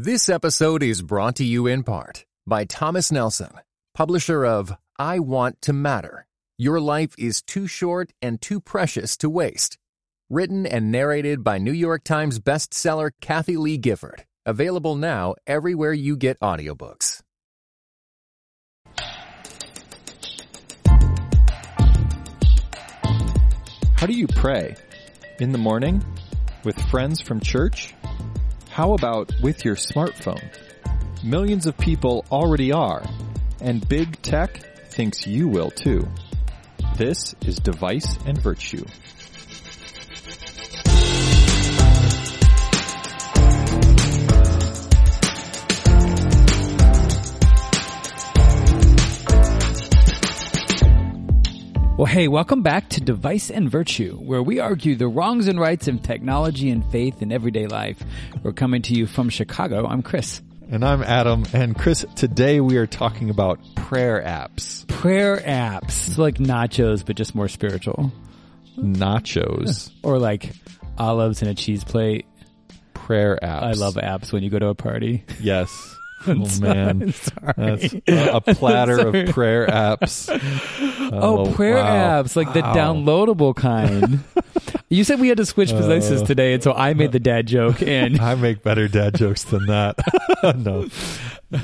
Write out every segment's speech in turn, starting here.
This episode is brought to you in part by Thomas Nelson, publisher of I Want to Matter. Your Life is Too Short and Too Precious to Waste. Written and narrated by New York Times bestseller Kathy Lee Gifford. Available now everywhere you get audiobooks. How do you pray? In the morning? With friends from church? How about with your smartphone? Millions of people already are, and big tech thinks you will too. This is Device and Virtue. Well, hey, welcome back to Device and Virtue, where we argue the wrongs and rights of technology and faith in everyday life. We're coming to you from Chicago. I'm Chris. And I'm Adam. And Chris, today we are talking about prayer apps. Prayer apps. It's like nachos, but just more spiritual. Nachos. Or like olives in a cheese plate. Prayer apps. I love apps when you go to a party. Yes. Oh man, that's a platter of prayer apps. Apps, like the downloadable kind. You said we had to switch places today, and so I made the dad joke. And I make better dad jokes than that. No,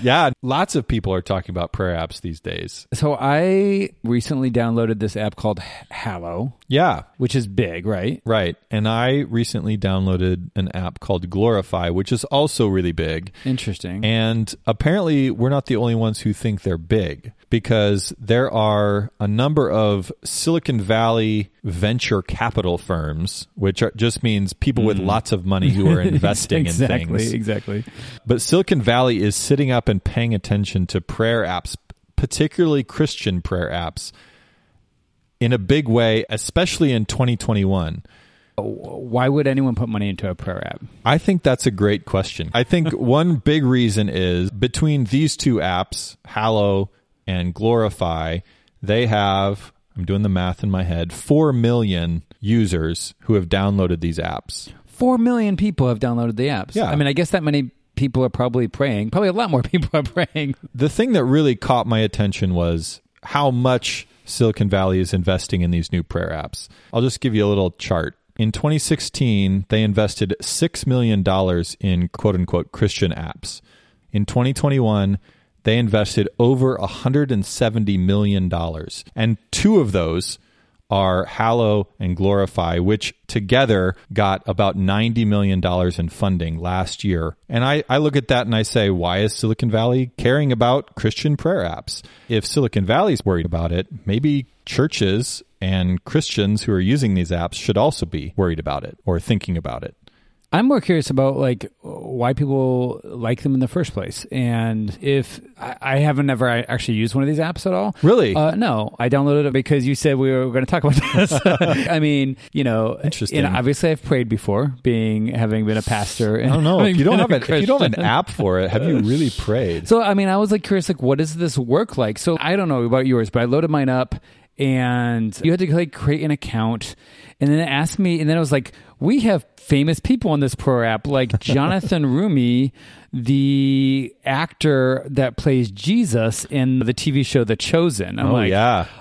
yeah, lots of people are talking about prayer apps these days. So I recently downloaded this app called Hallow. Yeah, which is big, right? Right, and I recently downloaded an app called Glorify, which is also really big. Interesting. And apparently we're not the only ones who think they're big, because there are a number of Silicon Valley venture capital firms, which just means people with lots of money who are investing in things. Exactly. But Silicon Valley is sitting up and paying attention to prayer apps, particularly Christian prayer apps, in a big way, especially in 2021. Why would anyone put money into a prayer app? I think that's a great question. I think one big reason is between these two apps, Hallow and Glorify, they have, I'm doing the math in my head, 4 million users who have downloaded these apps. 4 million people have downloaded the apps. Yeah. I mean, I guess that many people are probably praying. Probably a lot more people are praying. The thing that really caught my attention was how much Silicon Valley is investing in these new prayer apps. I'll just give you a little chart. In 2016, they invested $6 million in quote-unquote Christian apps. In 2021, they invested over $170 million. And two of those are Hallow and Glorify, which together got about $90 million in funding last year. And I look at that and I say, why is Silicon Valley caring about Christian prayer apps? If Silicon Valley's worried about it, maybe churches and Christians who are using these apps should also be worried about it or thinking about it. I'm more curious about like why people like them in the first place. And if I haven't ever actually used one of these apps at all. Really? No, I downloaded it because you said we were going to talk about this. I mean, you know, interesting. And obviously I've prayed before, having been a pastor. And I don't know. If you don't have an app for it, have you really prayed? So, I mean, I was like curious, like, what does this work like? So I don't know about yours, but I loaded mine up. And you had to like create an account, and then it asked me, and then I was like, we have famous people on this prayer app, like Jonathan Rumi, the actor that plays Jesus in the TV show The Chosen. I'm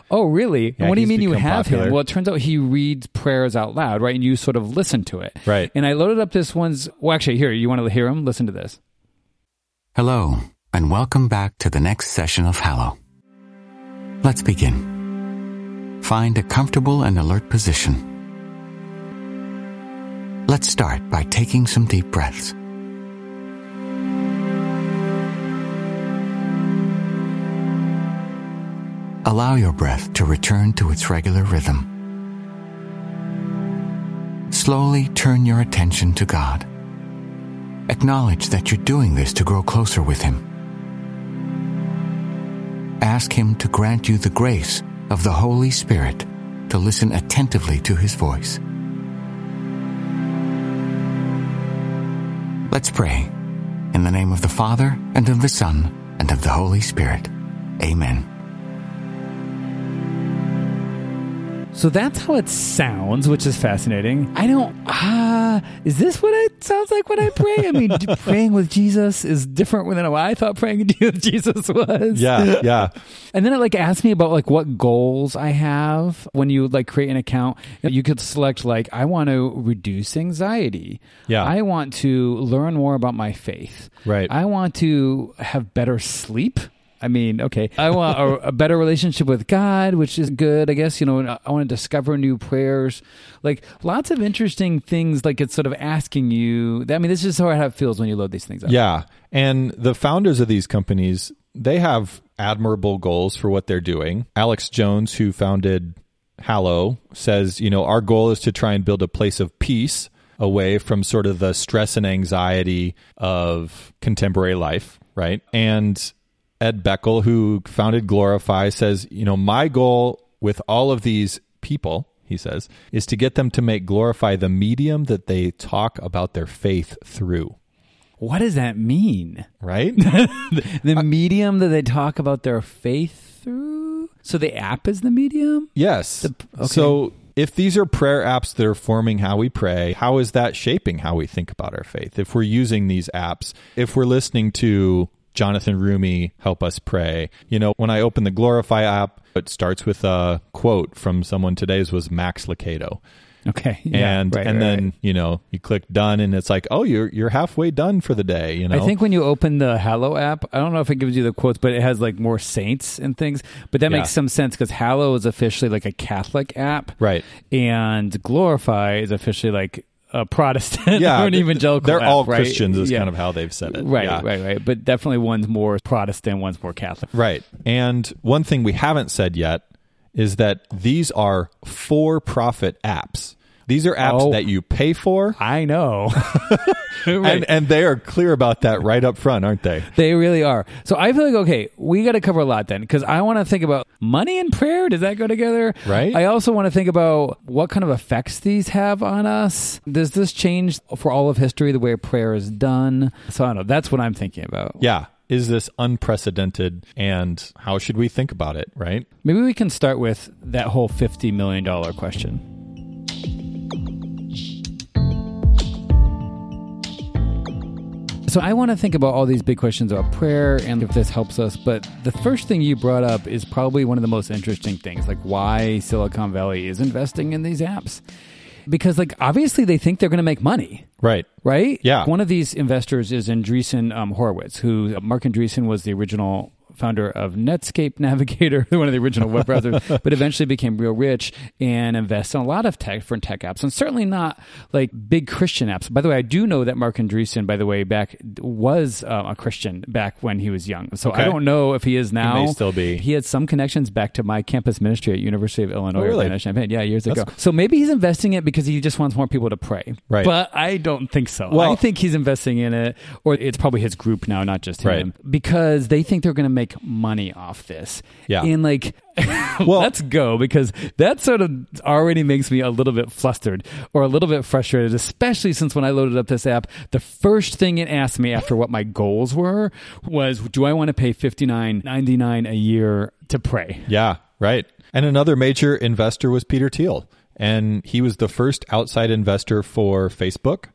oh, really? Yeah, what do you mean you have him? Well, it turns out he reads prayers out loud, right? And you sort of listen to it. Right. And I loaded up this one's, well, actually, here, you want to hear him? Listen to this. Hello, and welcome back to the next session of Hallow. Let's begin. Find a comfortable and alert position. Let's start by taking some deep breaths. Allow your breath to return to its regular rhythm. Slowly turn your attention to God. Acknowledge that you're doing this to grow closer with Him. Ask Him to grant you the grace of the Holy Spirit to listen attentively to His voice. Let's pray in the name of the Father, and of the Son, and of the Holy Spirit. Amen. So that's how it sounds, which is fascinating. I don't, is this what it sounds like when I pray? I mean, praying with Jesus is different than what I thought praying with Jesus was. Yeah, yeah. And then it like asked me about like what goals I have when you like create an account. You could select like, I want to reduce anxiety. Yeah. I want to learn more about my faith. Right. I want to have better sleep. I mean, okay, I want a better relationship with God, which is good, I guess, you know, I want to discover new prayers, like lots of interesting things, like it's sort of asking you, I mean, this is how it feels when you load these things up. Yeah, and the founders of these companies, they have admirable goals for what they're doing. Alex Jones, who founded Hallow, says, you know, our goal is to try and build a place of peace away from sort of the stress and anxiety of contemporary life, right? And Ed Beckel, who founded Glorify, says, you know, my goal with all of these people, he says, is to get them to make Glorify the medium that they talk about their faith through. What does that mean? Right? The medium that they talk about their faith through? So the app is the medium? Yes. Okay. So if these are prayer apps that are forming how we pray, how is that shaping how we think about our faith? If we're using these apps, if we're listening to Jonathan Rumi, help us pray. You know, when I open the Glorify app, it starts with a quote from someone. Today's was Max Lucado. Okay. Yeah, and then, you know, you click done and it's like, oh, you're halfway done for the day, you know. I think when you open the Hallow app, I don't know if it gives you the quotes, but it has like more saints and things. But that makes some sense because Hallow is officially like a Catholic app. Right. And Glorify is officially like a Protestant or an evangelical. They're app, all right? Christians is kind of how they've said it. Right, right. But definitely one's more Protestant, one's more Catholic. Right. And one thing we haven't said yet is that these are for-profit apps. These are apps that you pay for. I know. and they are clear about that right up front, aren't they? They really are. So I feel like, okay, we got to cover a lot then, because I want to think about money and prayer. Does that go together? Right. I also want to think about what kind of effects these have on us. Does this change for all of history, the way prayer is done? So I don't know. That's what I'm thinking about. Yeah. Is this unprecedented and how should we think about it, right? Maybe we can start with that whole $50 million question. So I want to think about all these big questions about prayer and if this helps us, but the first thing you brought up is probably one of the most interesting things, like why Silicon Valley is investing in these apps. Because, like, obviously they think they're going to make money. Right. Right? Yeah. One of these investors is Andreessen Horowitz, who Mark Andreessen was the original founder of Netscape Navigator, one of the original web browsers, but eventually became real rich and invests in a lot of different tech apps, and certainly not like big Christian apps. By the way, I do know that Mark Andreessen, by the way, back was a Christian back when he was young. So I don't know if he is now. He may still be. He had some connections back to my campus ministry at University of Illinois. Oh, really? Yeah, years ago. So maybe he's investing in it because he just wants more people to pray. Right. But I don't think so. Well, I think he's investing in it, or it's probably his group now, not just him, because they think they're going to make money off this. Yeah. And like, well, let's go, because that sort of already makes me a little bit flustered or a little bit frustrated, especially since when I loaded up this app, the first thing it asked me after what my goals were was, do I want to pay $59.99 a year to pray? Yeah, right. And another major investor was Peter Thiel. And he was the first outside investor for Facebook.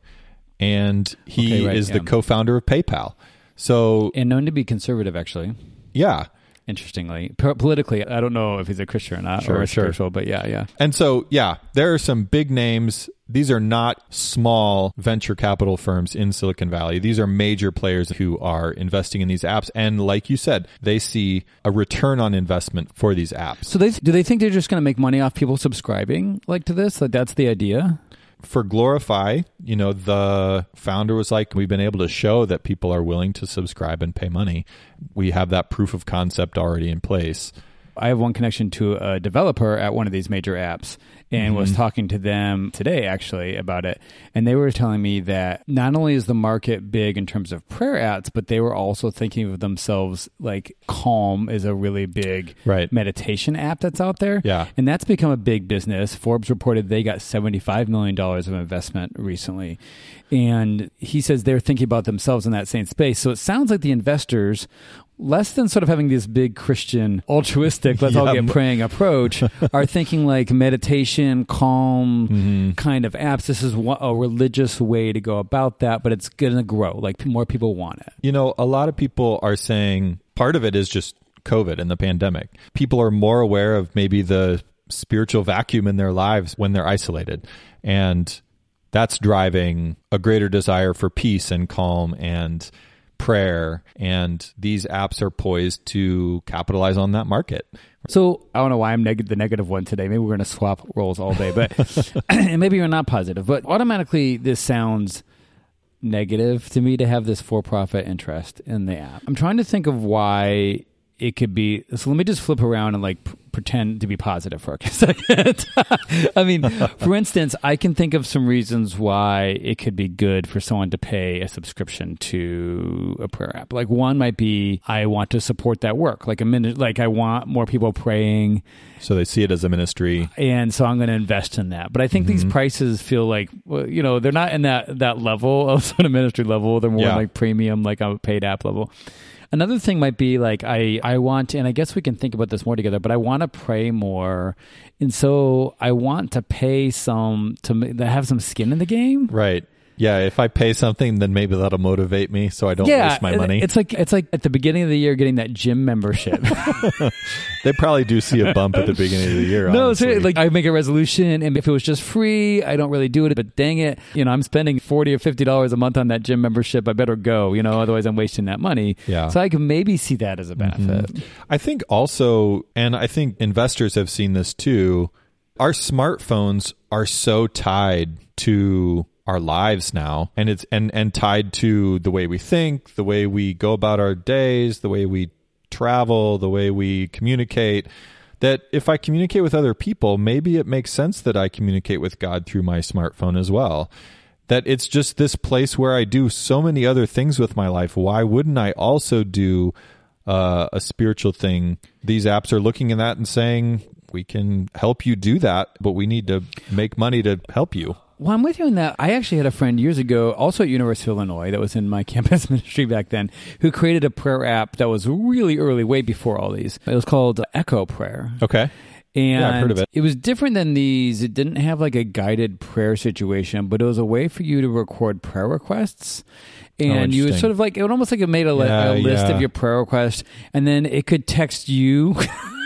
And he is the co-founder of PayPal. So, and known to be conservative, actually. Yeah. Interestingly. Politically, I don't know if he's a Christian or not, or a spiritual, but yeah. And so, there are some big names. These are not small venture capital firms in Silicon Valley. These are major players who are investing in these apps. And like you said, they see a return on investment for these apps. So do they think they're just going to make money off people subscribing like to this? Like, that's the idea? For Glorify, you know, the founder was like, we've been able to show that people are willing to subscribe and pay money. We have that proof of concept already in place. I have one connection to a developer at one of these major apps and was talking to them today, actually, about it. And they were telling me that not only is the market big in terms of prayer apps, but they were also thinking of themselves like Calm is a really big meditation app that's out there. Yeah. And that's become a big business. Forbes reported they got $75 million of investment recently. And he says they're thinking about themselves in that same space. So it sounds like the investors less than sort of having this big Christian, altruistic, let's all get praying approach, are thinking like meditation, calm, kind of apps. This is a religious way to go about that, but it's going to grow. Like more people want it. You know, a lot of people are saying part of it is just COVID and the pandemic. People are more aware of maybe the spiritual vacuum in their lives when they're isolated. And that's driving a greater desire for peace and calm and prayer, and these apps are poised to capitalize on that market. So I don't know why I'm the negative one today. Maybe we're going to swap roles all day, but and maybe you're not positive, but automatically this sounds negative to me to have this for-profit interest in the app. I'm trying to think of why it could be. So let me just flip around and like pretend to be positive for a second. I mean, for instance, I can think of some reasons why it could be good for someone to pay a subscription to a prayer app. Like one might be, I want to support that work. Like I want more people praying. So they see it as a ministry. And so I'm going to invest in that. But I think these prices feel like, well, you know, they're not in that level of sort of ministry level. They're more like premium, like a paid app level. Another thing might be like, I want, and I guess we can think about this more together, but I want to pray more. And so I want to pay some, to have some skin in the game. Right. Yeah. If I pay something, then maybe that'll motivate me so I don't waste my money. It's like at the beginning of the year getting that gym membership. They probably do see a bump at the beginning of the year. No, seriously, like I make a resolution, and if it was just free, I don't really do it, but dang it, you know, I'm spending $40 or $50 a month on that gym membership. I better go, you know, otherwise I'm wasting that money. Yeah. So I can maybe see that as a benefit. I think also, and I think investors have seen this too, our smartphones are so tied to our lives now, and it's and tied to the way we think, the way we go about our days, the way we travel, the way we communicate, that if I communicate with other people, maybe it makes sense that I communicate with God through my smartphone as well. That it's just this place where I do so many other things with my life. Why wouldn't I also do a spiritual thing? These apps are looking at that and saying, we can help you do that, but we need to make money to help you. Well, I'm with you in that. I actually had a friend years ago, also at University of Illinois, that was in my campus ministry back then, who created a prayer app that was really early, way before all these. It was called Echo Prayer. Okay. And yeah, I've heard of it. It was different than these. It didn't have like a guided prayer situation, but it was a way for you to record prayer requests. And you would sort of like, it would almost like it made a list of your prayer requests, and then it could text you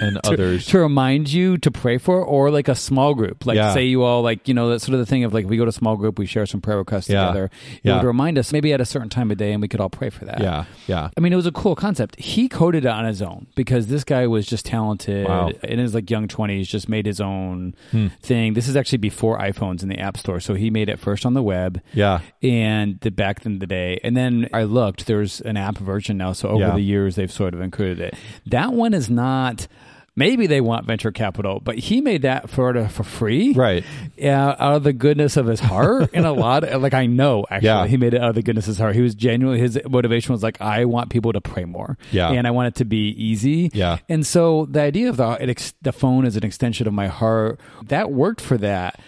and others to remind you to pray for, or like a small group. Like say you all like, you know, that's sort of the thing of like, if we go to a small group, we share some prayer requests together. It would remind us maybe at a certain time of day, and we could all pray for that. Yeah. Yeah. I mean, it was a cool concept. He coded it on his own because this guy was just talented in his like young 20s, just made his own thing. This is actually before iPhones in the App Store. So he made it first on the web. Yeah. And back in the day. And then I looked, there's an app version now. So over the years, they've sort of included it. That one is not, maybe they want venture capital, but he made that for free. Right. Out of the goodness of his heart. And a lot of, like, I know, actually, he made it out of the goodness of his heart. He was genuinely, his motivation was like, I want people to pray more. Yeah. And I want it to be easy. Yeah. And so the idea of the phone is an extension of my heart, that worked for that.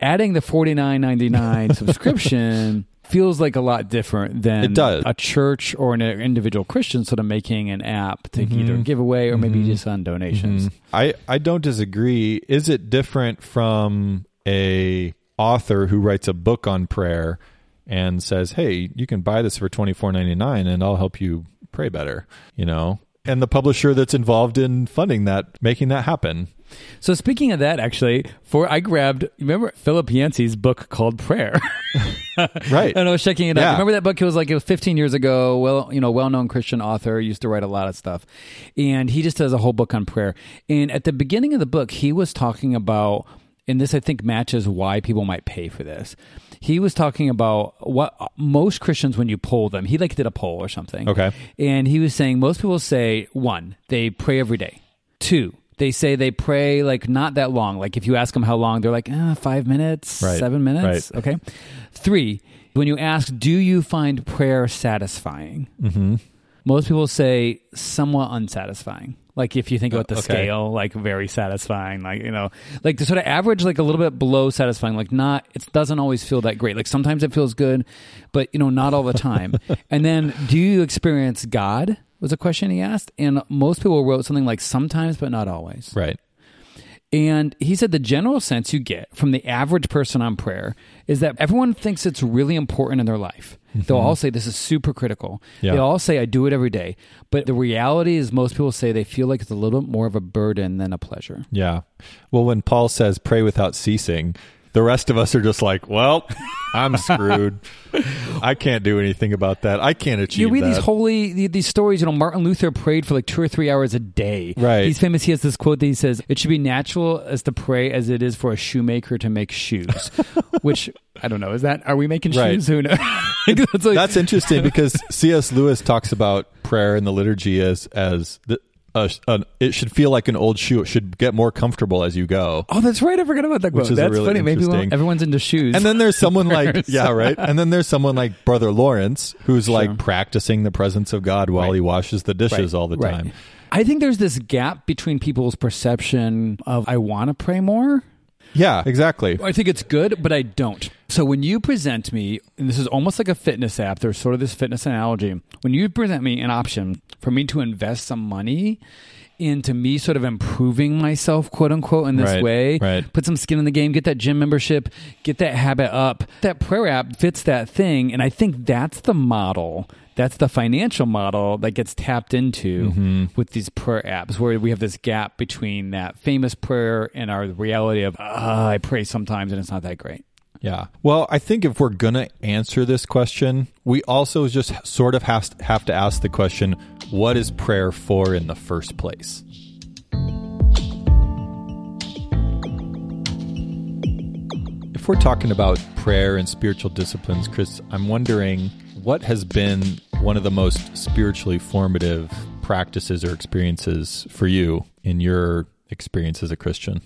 Adding the $49.99 subscription feels like a lot different than a church or an individual Christian sort of making an app to either give away or maybe just on donations. I don't disagree. Is it different from a author who writes a book on prayer and says, hey, you can buy this for $24.99 and I'll help you pray better, you know? And the publisher that's involved in funding that, making that happen. So speaking of that, actually, I grabbed, remember Philip Yancey's book called Prayer? Right. And I was checking it out. Remember that book? It was 15 years ago. Well, you know, well-known Christian author, used to write a lot of stuff. And he just does a whole book on prayer. And at the beginning of the book, he was talking about, and this I think matches why people might pay for this. He was talking about what most Christians, when you poll them, he like did a poll or something. Okay. And he was saying most people say, 1, they pray every day. 2, they say they pray like not that long. Like if you ask them how long, they're like, 5 minutes, right. 7 minutes. Right. Okay. 3, when you ask, do you find prayer satisfying? Most people say somewhat unsatisfying. Like if you think about the scale, like very satisfying, like, you know, like the sort of average, like a little bit below satisfying, like not, it doesn't always feel that great. Like sometimes it feels good, but you know, not all the time. And then do you experience God? was a question he asked, and most people wrote something like sometimes but not always. Right. And he said the general sense you get from the average person on prayer is that everyone thinks it's really important in their life. Mm-hmm. They'll all say this is super critical. Yeah. They all say I do it every day. But the reality is most people say they feel like it's a little bit more of a burden than a pleasure. Yeah. Well, when Paul says pray without ceasing, the rest of us are just like, well, I'm screwed. I can't do anything about that. I can't achieve that. You read that. These stories, Martin Luther prayed for like 2 or 3 hours a day. Right. He's famous. He has this quote that he says, it should be natural as to pray as it is for a shoemaker to make shoes, which I don't know. Are we making shoes? Who knows? That's interesting because C.S. Lewis talks about prayer in the liturgy as it should feel like an old shoe. It should get more comfortable as you go. Oh, that's right. I forgot about that quote. That's really funny. Maybe everyone's into shoes. And then there's someone like, yeah, right. And then there's someone like Brother Lawrence, who's sure. like practicing the presence of God while right. he washes the dishes right. all the right. time. I think there's this gap between people's perception of, I want to pray more. Yeah, exactly. I think it's good, but I don't. So when you present me, and this is almost like a fitness app, there's sort of this fitness analogy. When you present me an option for me to invest some money into me sort of improving myself, quote unquote, in this right, way, right. put some skin in the game, get that gym membership, get that habit up, that prayer app fits that thing. And I think that's the model. That's the financial model that gets tapped into mm-hmm. with these prayer apps, where we have this gap between that famous prayer and our reality of, I pray sometimes and it's not that great. Yeah. Well, I think if we're going to answer this question, we also just sort of have to ask the question, what is prayer for in the first place? If we're talking about prayer and spiritual disciplines, Chris, I'm wondering, what has been one of the most spiritually formative practices or experiences for you in your experience as a Christian?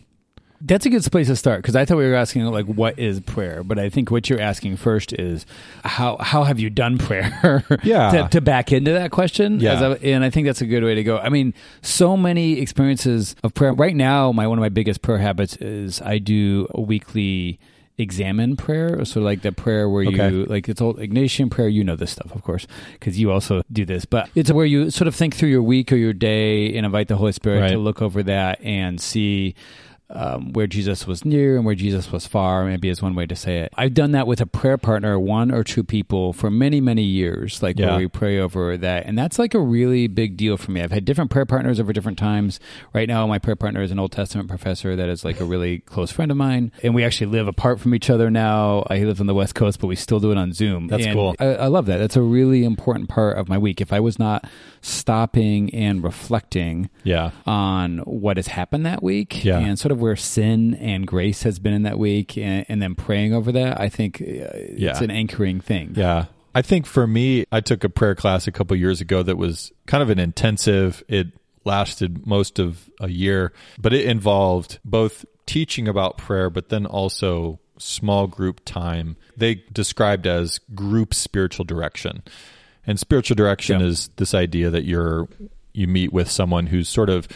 That's a good place to start, because I thought we were asking, like, what is prayer? But I think what you're asking first is, how have you done prayer? Yeah. to back into that question? Yeah. And I think that's a good way to go. I mean, so many experiences of prayer. Right now, one of my biggest prayer habits is I do a weekly examine prayer, so like the prayer where okay. you like it's old Ignatian prayer. You know this stuff, of course, because you also do this. But it's where you sort of think through your week or your day and invite the Holy Spirit right. to look over that and see where Jesus was near and where Jesus was far. Maybe is one way to say it. I've done that with a prayer partner, one or two people, for many, many years. Like yeah. where we pray over that, and that's like a really big deal for me. I've had different prayer partners over different times. Right now, my prayer partner is an Old Testament professor that is like a really close friend of mine, and we actually live apart from each other now. He lives on the West Coast, but we still do it on Zoom. That's and cool. I love that. That's a really important part of my week. If I was not stopping and reflecting, yeah. on what has happened that week, yeah. and sort of where sin and grace has been in that week, and then praying over that, I think it's yeah. an anchoring thing. Yeah. I think for me, I took a prayer class a couple years ago that was kind of an intensive. It lasted most of a year, but it involved both teaching about prayer, but then also small group time. They described as group spiritual direction. And spiritual direction yeah. is this idea that you meet with someone who's sort of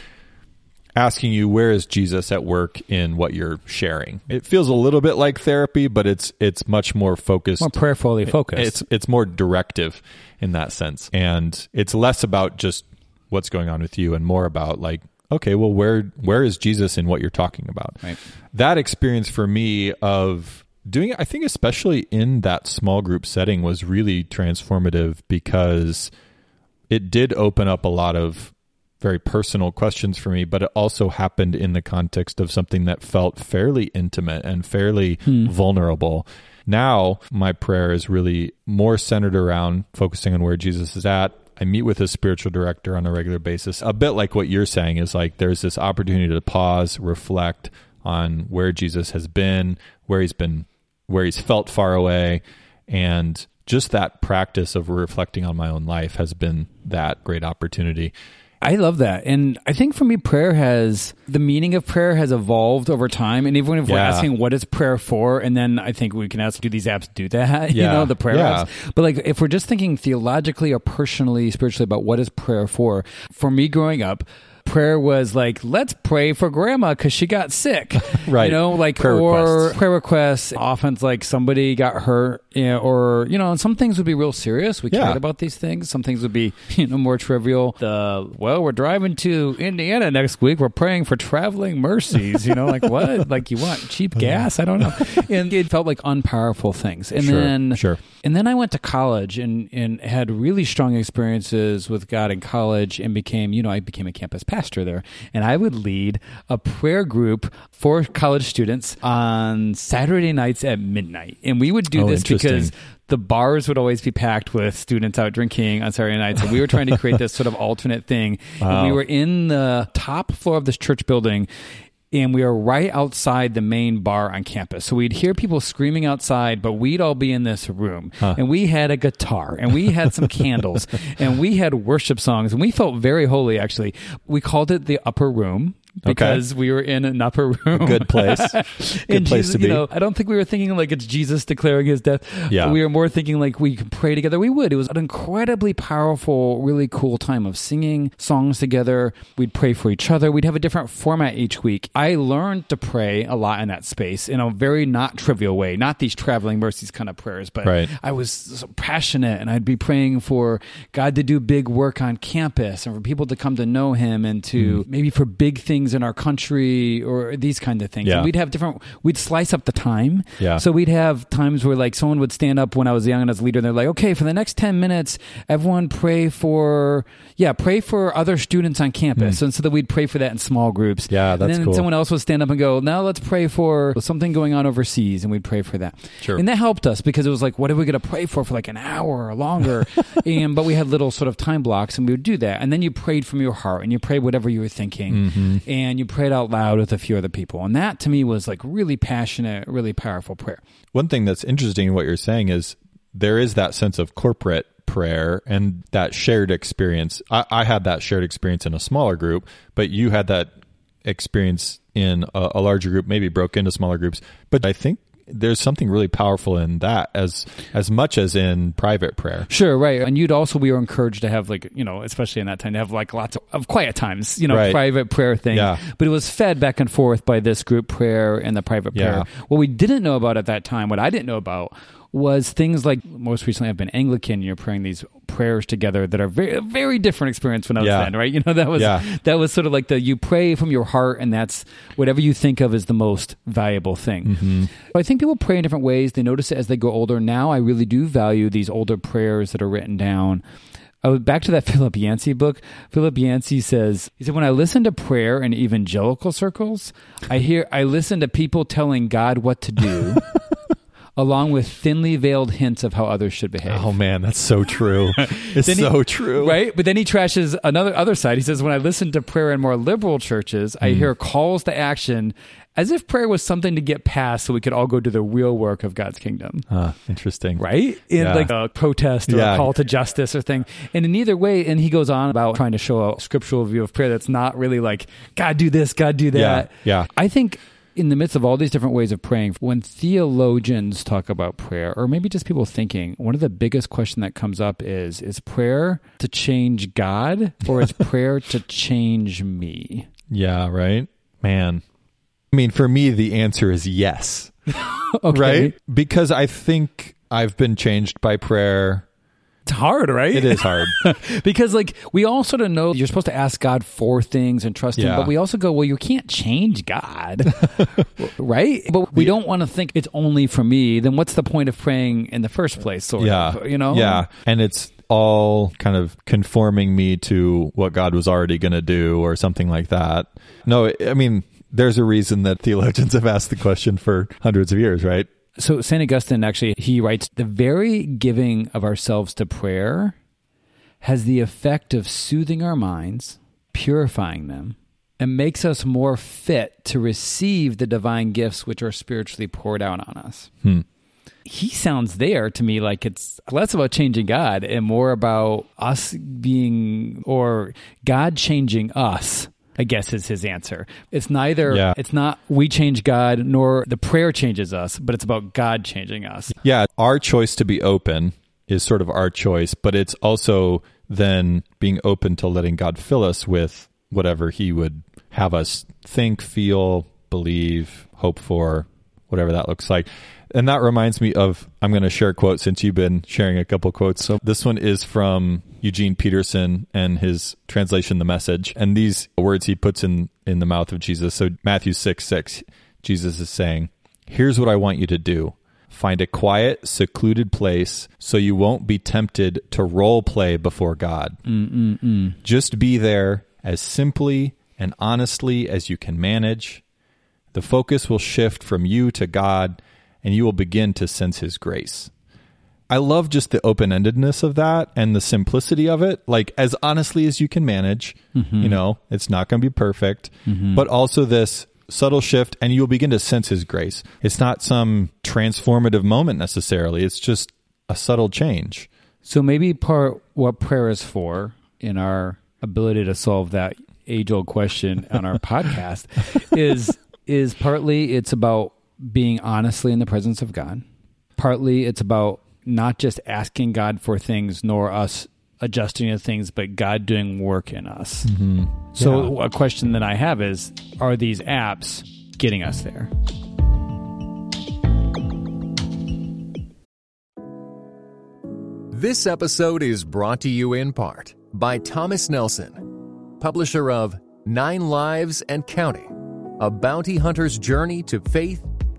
asking you, where is Jesus at work in what you're sharing? It feels a little bit like therapy, but it's much more focused. More prayerfully focused. It's more directive in that sense. And it's less about just what's going on with you and more about like, okay, well, where is Jesus in what you're talking about? Right. That experience for me of doing it, I think especially in that small group setting, was really transformative because it did open up a lot of very personal questions for me, but it also happened in the context of something that felt fairly intimate and fairly vulnerable. Now, my prayer is really more centered around focusing on where Jesus is at. I meet with a spiritual director on a regular basis. A bit like what you're saying is like there's this opportunity to pause, reflect on where Jesus has been, where he's felt far away, and just that practice of reflecting on my own life has been that great opportunity. I love that. And I think for me, the meaning of prayer has evolved over time. And even if we're asking what is prayer for, and then I think we can ask, do these apps do that? Yeah. The prayer apps. But like, if we're just thinking theologically or personally, spiritually about what is prayer for me growing up, prayer was like, let's pray for grandma because she got sick. Right. Prayer requests. Often it's like somebody got hurt or, you know, and some things would be real serious. We cared about these things. Some things would be, you know, more trivial. Well, we're driving to Indiana next week. We're praying for traveling mercies, you know, like what? Like you want cheap gas? I don't know. And it felt like unpowerful things. And then I went to college and had really strong experiences with God in college and became, you know, I became a campus pastor there. And I would lead a prayer group for college students on Saturday nights at midnight. And we would do this because the bars would always be packed with students out drinking on Saturday nights. And we were trying to create this sort of alternate thing. Wow. And we were in the top floor of this church building, and we were right outside the main bar on campus. So we'd hear people screaming outside, but we'd all be in this room. Huh. And we had a guitar, and we had some candles, and we had worship songs. And we felt very holy, actually. We called it the upper room. Because we were in an upper room. Good place. Good place to be. You know, I don't think we were thinking like it's Jesus declaring his death. Yeah. We were more thinking like we could pray together. We would. It was an incredibly powerful, really cool time of singing songs together. We'd pray for each other. We'd have a different format each week. I learned to pray a lot in that space in a very not trivial way. Not these traveling mercies kind of prayers, but I was so passionate, and I'd be praying for God to do big work on campus and for people to come to know him and to maybe for big things in our country or these kind of things. Yeah. And we'd have different, we'd slice up the time. Yeah. So we'd have times where like someone would stand up when I was young and as a leader, and they're like, okay, for the next 10 minutes, everyone pray for other students on campus. And so that we'd pray for that in small groups. Yeah, that's cool. Someone else would stand up and go, now let's pray for something going on overseas. And we'd pray for that. Sure. And that helped us because it was like, what are we going to pray for like an hour or longer? But we had little sort of time blocks and we would do that. And then you prayed from your heart and you prayed whatever you were thinking. And you prayed out loud with a few other people. And that, to me, was like really passionate, really powerful prayer. One thing that's interesting in what you're saying is there is that sense of corporate prayer and that shared experience. I had that shared experience in a smaller group, but you had that experience in a larger group, maybe broke into smaller groups. But I think there's something really powerful in that as much as in private prayer. Sure, right. And we were encouraged to have like, you know, especially in that time, to have like lots of quiet times, you know, private prayer thing. Yeah. But it was fed back and forth by this group prayer and the private prayer. What we didn't know about at that time, what I didn't know about was things like, most recently I've been Anglican, you're praying these prayers together that are very, very different experience when I was then, right? You know, that was sort of like you pray from your heart, and that's whatever you think of as the most valuable thing. But I think people pray in different ways. They notice it as they go older. Now I really do value these older prayers that are written down. Back to that Philip Yancey book. Philip Yancey says, he said, when I listen to prayer in evangelical circles, I listen to people telling God what to do. Along with thinly veiled hints of how others should behave. Oh man, that's so true. It's so true. Right? But then he trashes other side. He says, when I listen to prayer in more liberal churches, I hear calls to action as if prayer was something to get past so we could all go do the real work of God's kingdom. Interesting. Right? In like a protest or a call to justice or thing. And in either way, and he goes on about trying to show a scriptural view of prayer that's not really like, God do this, God do that. Yeah. I think in the midst of all these different ways of praying, when theologians talk about prayer, or maybe just people thinking, one of the biggest questions that comes up is prayer to change God, or is prayer to change me? Yeah, right? Man. I mean, for me, the answer is yes. Okay. Right? Because I think I've been changed by prayer. It's hard, right? It is hard. Because like we all sort of know you're supposed to ask God for things and trust him, but we also go, well, you can't change God, right? But we don't want to think it's only for me. Then what's the point of praying in the first place? Sort of, you know? Yeah. And it's all kind of conforming me to what God was already going to do or something like that. No, I mean, there's a reason that theologians have asked the question for hundreds of years, right? So St. Augustine, actually, he writes, the very giving of ourselves to prayer has the effect of soothing our minds, purifying them, and makes us more fit to receive the divine gifts which are spiritually poured out on us. He sounds there to me like it's less about changing God and more about us being, or God changing us, I guess is his answer. It's neither, it's not we change God nor the prayer changes us, but it's about God changing us. Yeah, our choice to be open is sort of our choice, but it's also then being open to letting God fill us with whatever he would have us think, feel, believe, hope for, whatever that looks like. And that reminds me of, I'm going to share quotes since you've been sharing a couple quotes. So this one is from Eugene Peterson and his translation, The Message. And these words he puts in the mouth of Jesus. So Matthew 6:6, Jesus is saying, here's what I want you to do. Find a quiet, secluded place so you won't be tempted to role play before God. Just be there as simply and honestly as you can manage. The focus will shift from you to God, and you will begin to sense his grace. I love just the open-endedness of that and the simplicity of it, like as honestly as you can manage, you know, it's not going to be perfect, but also this subtle shift, and you'll begin to sense his grace. It's not some transformative moment necessarily. It's just a subtle change. So maybe part what prayer is for in our ability to solve that age-old question on our podcast is partly it's about being honestly in the presence of God. Partly it's about not just asking God for things, nor us adjusting to things, but God doing work in us. So a question that I have is, are these apps getting us there? This episode is brought to you in part by Thomas Nelson, publisher of 9 Lives and Counting, A Bounty Hunter's Journey to Faith,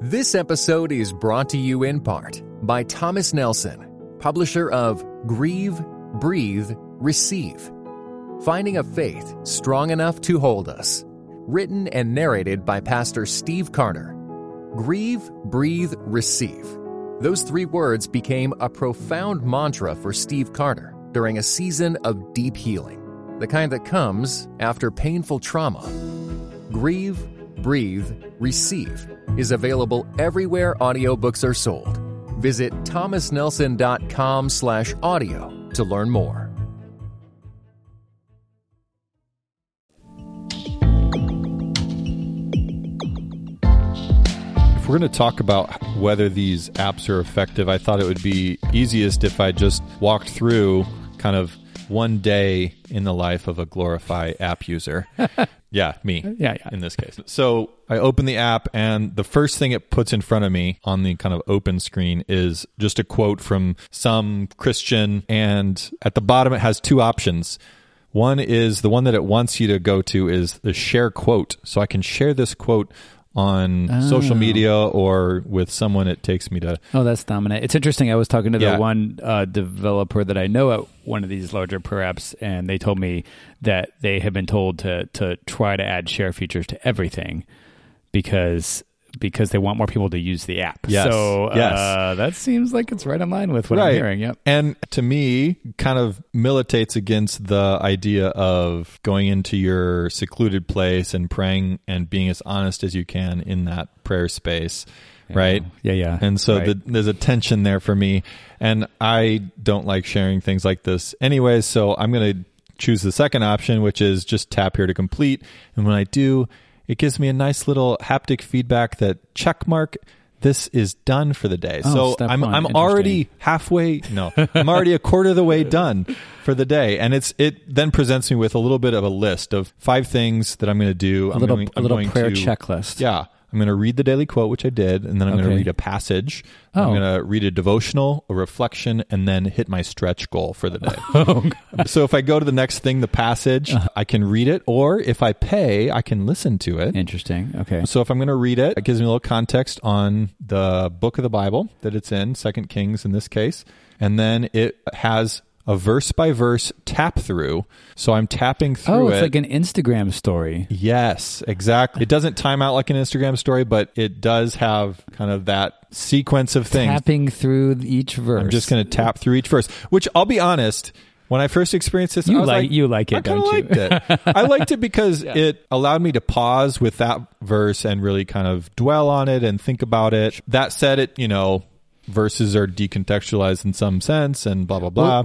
This episode is brought to you in part by Thomas Nelson, publisher of Grieve, Breathe, Receive, Finding a Faith Strong Enough to Hold Us, written and narrated by Pastor Steve Carter. Grieve, breathe, receive. Those 3 words became a profound mantra for Steve Carter during a season of deep healing, the kind that comes after painful trauma. Grieve, Breathe, Receive is available everywhere audiobooks are sold. Visit thomasnelson.com/audio to learn more. If we're going to talk about whether these apps are effective, I thought it would be easiest if I just walked through kind of one day in the life of a Glorify app user. Yeah, me. In this case. So I open the app, and the first thing it puts in front of me on the kind of open screen is just a quote from some Christian. And at the bottom, it has 2 options. One is the one that it wants you to go to is the share quote. So I can share this quote on social media or with someone it takes me to. Oh, that's dominant. It's interesting. I was talking to the one developer that I know at one of these larger prayer apps, and they told me that they have been told to try to add share features to everything because they want more people to use the app. So that seems like it's right in line with what I'm hearing. And to me, kind of militates against the idea of going into your secluded place and praying and being as honest as you can in that prayer space. And so there's a tension there for me. And I don't like sharing things like this anyway, so I'm going to choose the second option, which is just tap here to complete. And when I do, it gives me a nice little haptic feedback that check mark, this is done for the day. Oh, so I'm already halfway, I'm already a quarter of the way done for the day. And it then presents me with a little bit of a list of 5 things that I'm going to do. I'm going to checklist. Yeah. I'm going to read the daily quote, which I did, and then I'm going to read a passage. Oh. I'm going to read a devotional, a reflection, and then hit my stretch goal for the day. So if I go to the next thing, the passage, I can read it, or if I pay, I can listen to it. Interesting. Okay. So if I'm going to read it, it gives me a little context on the book of the Bible that it's in, 2 Kings in this case, and then it has a verse-by-verse tap through. So I'm tapping through it. Oh, it's like an Instagram story. Yes, exactly. It doesn't time out like an Instagram story, but it does have kind of that sequence of things. Tapping through each verse. I'm just going to tap through each verse, which I'll be honest, When I first experienced this, I liked it. I liked it because it allowed me to pause with that verse and really kind of dwell on it and think about it. That said, verses are decontextualized in some sense and blah, blah, blah.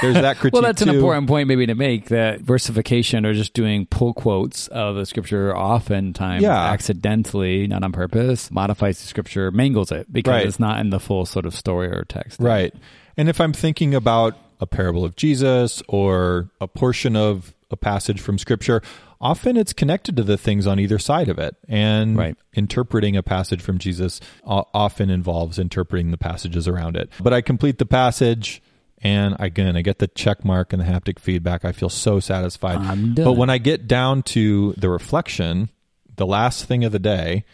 There's that critique. Well, that's an important point maybe to make, that versification or just doing pull quotes of the scripture oftentimes accidentally, not on purpose, modifies the scripture, mangles it because it's not in the full sort of story or text. Right. And if I'm thinking about a parable of Jesus or a portion of a passage from scripture, often it's connected to the things on either side of it. And interpreting a passage from Jesus often involves interpreting the passages around it. But I complete the passage, and again, I get the check mark and the haptic feedback. I feel so satisfied. I'm done. But when I get down to the reflection, the last thing of the day,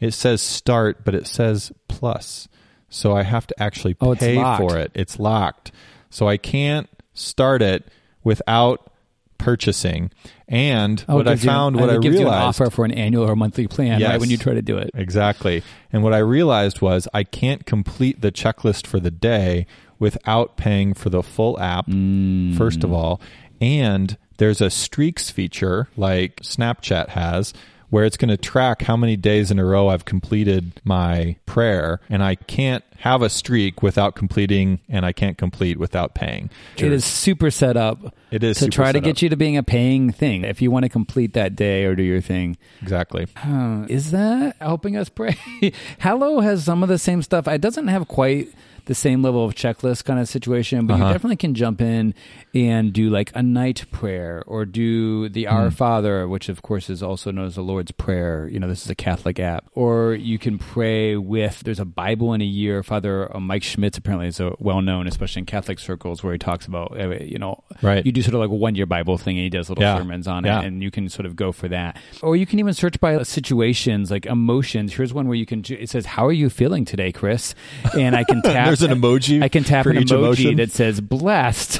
it says start, but it says plus. So I have to actually pay for it. It's locked. So I can't start it without purchasing. And what I realized, you an offer for an annual or monthly plan, right, when you try to do it. Exactly. And what I realized was I can't complete the checklist for the day without paying for the full app, first of all. And there's a streaks feature like Snapchat has, where it's going to track how many days in a row I've completed my prayer, and I can't have a streak without completing, and I can't complete without paying. Sure. It is super set up to get you to being a paying thing. If you want to complete that day or do your thing. Exactly. Is that helping us pray? Hallow has some of the same stuff. It doesn't have quite the same level of checklist kind of situation, but you definitely can jump in and do like a night prayer or do the Our Father, which of course is also known as the Lord's Prayer. This is a Catholic app. Or you can pray with, there's a Bible in a year. Father Mike Schmitz apparently is well-known, especially in Catholic circles, where he talks about, you do sort of like a one-year Bible thing and he does little sermons on it, and you can sort of go for that. Or you can even search by situations, like emotions. Here's one where it says, how are you feeling today, Chris? And I can tap There's an emoji. I can tap an emoji that says blessed,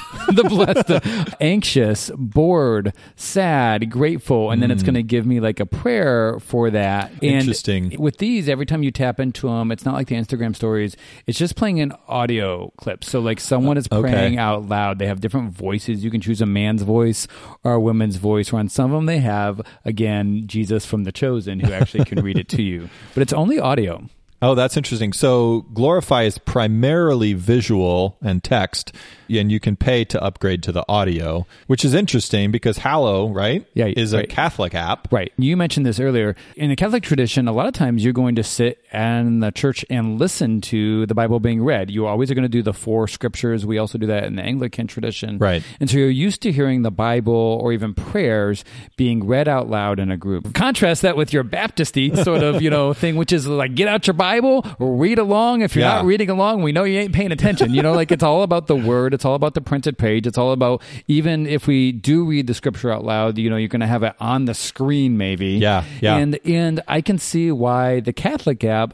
anxious, bored, sad, grateful, and then it's going to give me like a prayer for that. And interesting. With these, every time you tap into them, it's not like the Instagram stories. It's just playing an audio clip. So like someone is praying out loud. They have different voices. You can choose a man's voice or a woman's voice. Or on some of them, they have, again, Jesus from The Chosen, who actually can read it to you. But it's only audio. Oh, that's interesting. So Glorify is primarily visual and text, and you can pay to upgrade to the audio, which is interesting because Hallow, is a Catholic app. Right. You mentioned this earlier. In the Catholic tradition, a lot of times you're going to sit in the church and listen to the Bible being read. You always are going to do the four scriptures. We also do that in the Anglican tradition. Right. And so you're used to hearing the Bible or even prayers being read out loud in a group. Contrast that with your Baptisty sort of, thing, which is like, get out your Bible, read along. If you're not reading along, we know you ain't paying attention. It's all about the word. It's all about the printed page. It's all about, even if we do read the scripture out loud, you're going to have it on the screen maybe. Yeah. And I can see why the Catholic app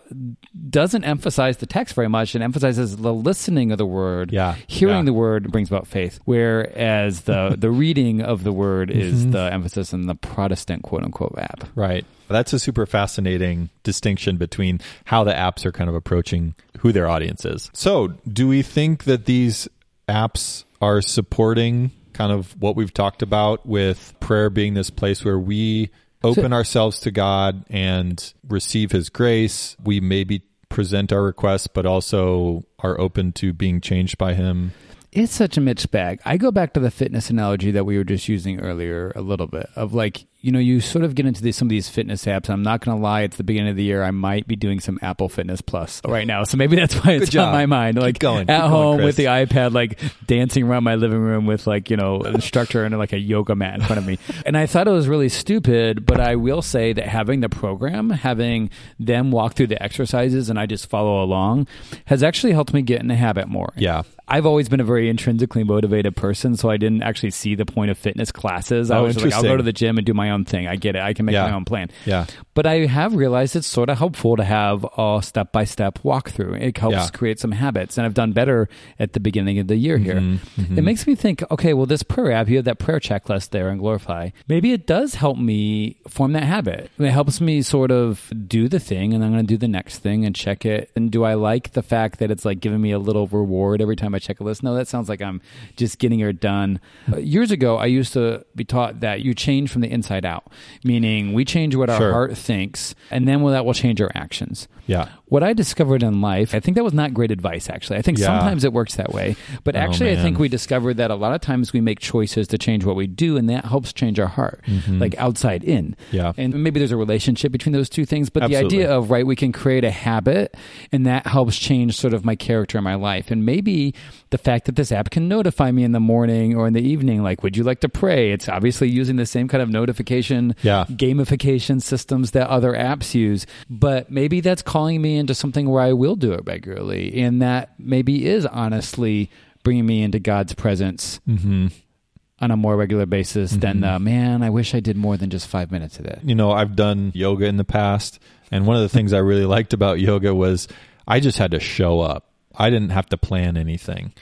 doesn't emphasize the text very much and emphasizes the listening of the word. Yeah. Hearing the word brings about faith, whereas the reading of the word is the emphasis in the Protestant quote-unquote app. Right. That's a super fascinating distinction between how the apps are kind of approaching who their audience is. So do we think that these apps are supporting kind of what we've talked about with prayer being this place where we open ourselves to God and receive his grace? We maybe present our requests, but also are open to being changed by him. It's such a mixed bag. I go back to the fitness analogy that we were just using earlier a little bit of like, you sort of get into some of these fitness apps. I'm not going to lie, it's the beginning of the year. I might be doing some Apple Fitness Plus right now. So maybe that's why it's on my mind. Like Keep going, Chris. With the iPad, like dancing around my living room with like, an instructor and like a yoga mat in front of me. And I thought it was really stupid, but I will say that having the program, having them walk through the exercises and I just follow along has actually helped me get in the habit more. Yeah. I've always been a very intrinsically motivated person, so I didn't actually see the point of fitness classes. I was just like, I'll go to the gym and do my own thing. I get it. I can make my own plan. Yeah. But I have realized it's sort of helpful to have a step-by-step walkthrough. It helps create some habits. And I've done better at the beginning of the year here. Mm-hmm. It makes me think, okay, well, this prayer app, you have that prayer checklist there in Glorify. Maybe it does help me form that habit. It helps me sort of do the thing, and I'm going to do the next thing and check it. And do I like the fact that it's like giving me a little reward every time on my checklist. No, that sounds like I'm just getting her done. Years ago, I used to be taught that you change from the inside out, meaning we change what our heart thinks, and then that will change our actions. Yeah. What I discovered in life, I think that was not great advice, actually. I think sometimes it works that way. But actually, I think we discovered that a lot of times we make choices to change what we do, and that helps change our heart, like outside in. Yeah. And maybe there's a relationship between those two things. But the idea of, we can create a habit, and that helps change sort of my character in my life. And maybe the fact that this app can notify me in the morning or in the evening, like, would you like to pray? It's obviously using the same kind of notification, gamification systems that other apps use. But maybe that's calling me into something where I will do it regularly. And that maybe is honestly bringing me into God's presence on a more regular basis than, man, I wish I did more than just 5 minutes of that. You know, I've done yoga in the past. And one of the things I really liked about yoga was I just had to show up. I didn't have to plan anything.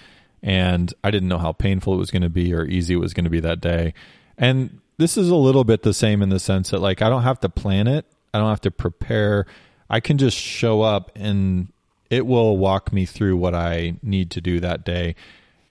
And I didn't know how painful it was going to be or easy it was going to be that day. And this is a little bit the same in the sense that, like, I don't have to plan it. I don't have to prepare. I can just show up and it will walk me through what I need to do that day.